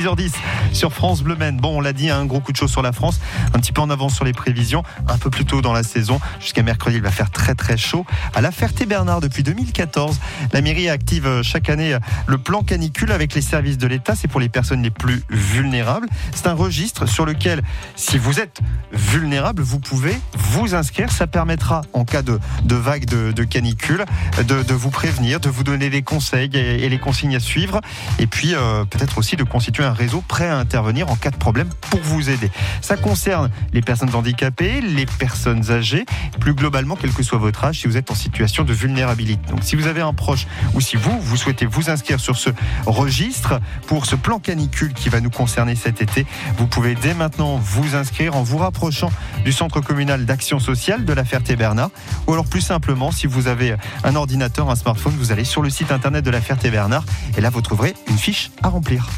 6h10 sur France Bleu Maine. Bon, on l'a dit, un gros coup de chaud sur la France, un petit peu en avance sur les prévisions, un peu plus tôt dans la saison. Jusqu'à mercredi, il va faire très très chaud. À la Ferté-Bernard, depuis 2014, la mairie active chaque année le plan canicule avec les services de l'État. C'est pour les personnes les plus vulnérables. C'est un registre sur lequel, si vous êtes vulnérable, vous pouvez vous inscrire. Ça permettra, en cas de vague de canicule, de vous prévenir, de vous donner des conseils et les consignes à suivre. Et puis, peut-être aussi de constituer un réseau prêt à intervenir en cas de problème pour vous aider. Ça concerne les personnes handicapées, les personnes âgées, plus globalement, quel que soit votre âge, si vous êtes en situation de vulnérabilité. Donc, si vous avez un proche ou si vous souhaitez vous inscrire sur ce registre pour ce plan canicule qui va nous concerner cet été, vous pouvez dès maintenant vous inscrire en vous rapprochant du Centre communal d'action sociale de la Ferté-Bernard, ou alors plus simplement, si vous avez un ordinateur, un smartphone, vous allez sur le site internet de la Ferté-Bernard et là vous trouverez une fiche à remplir.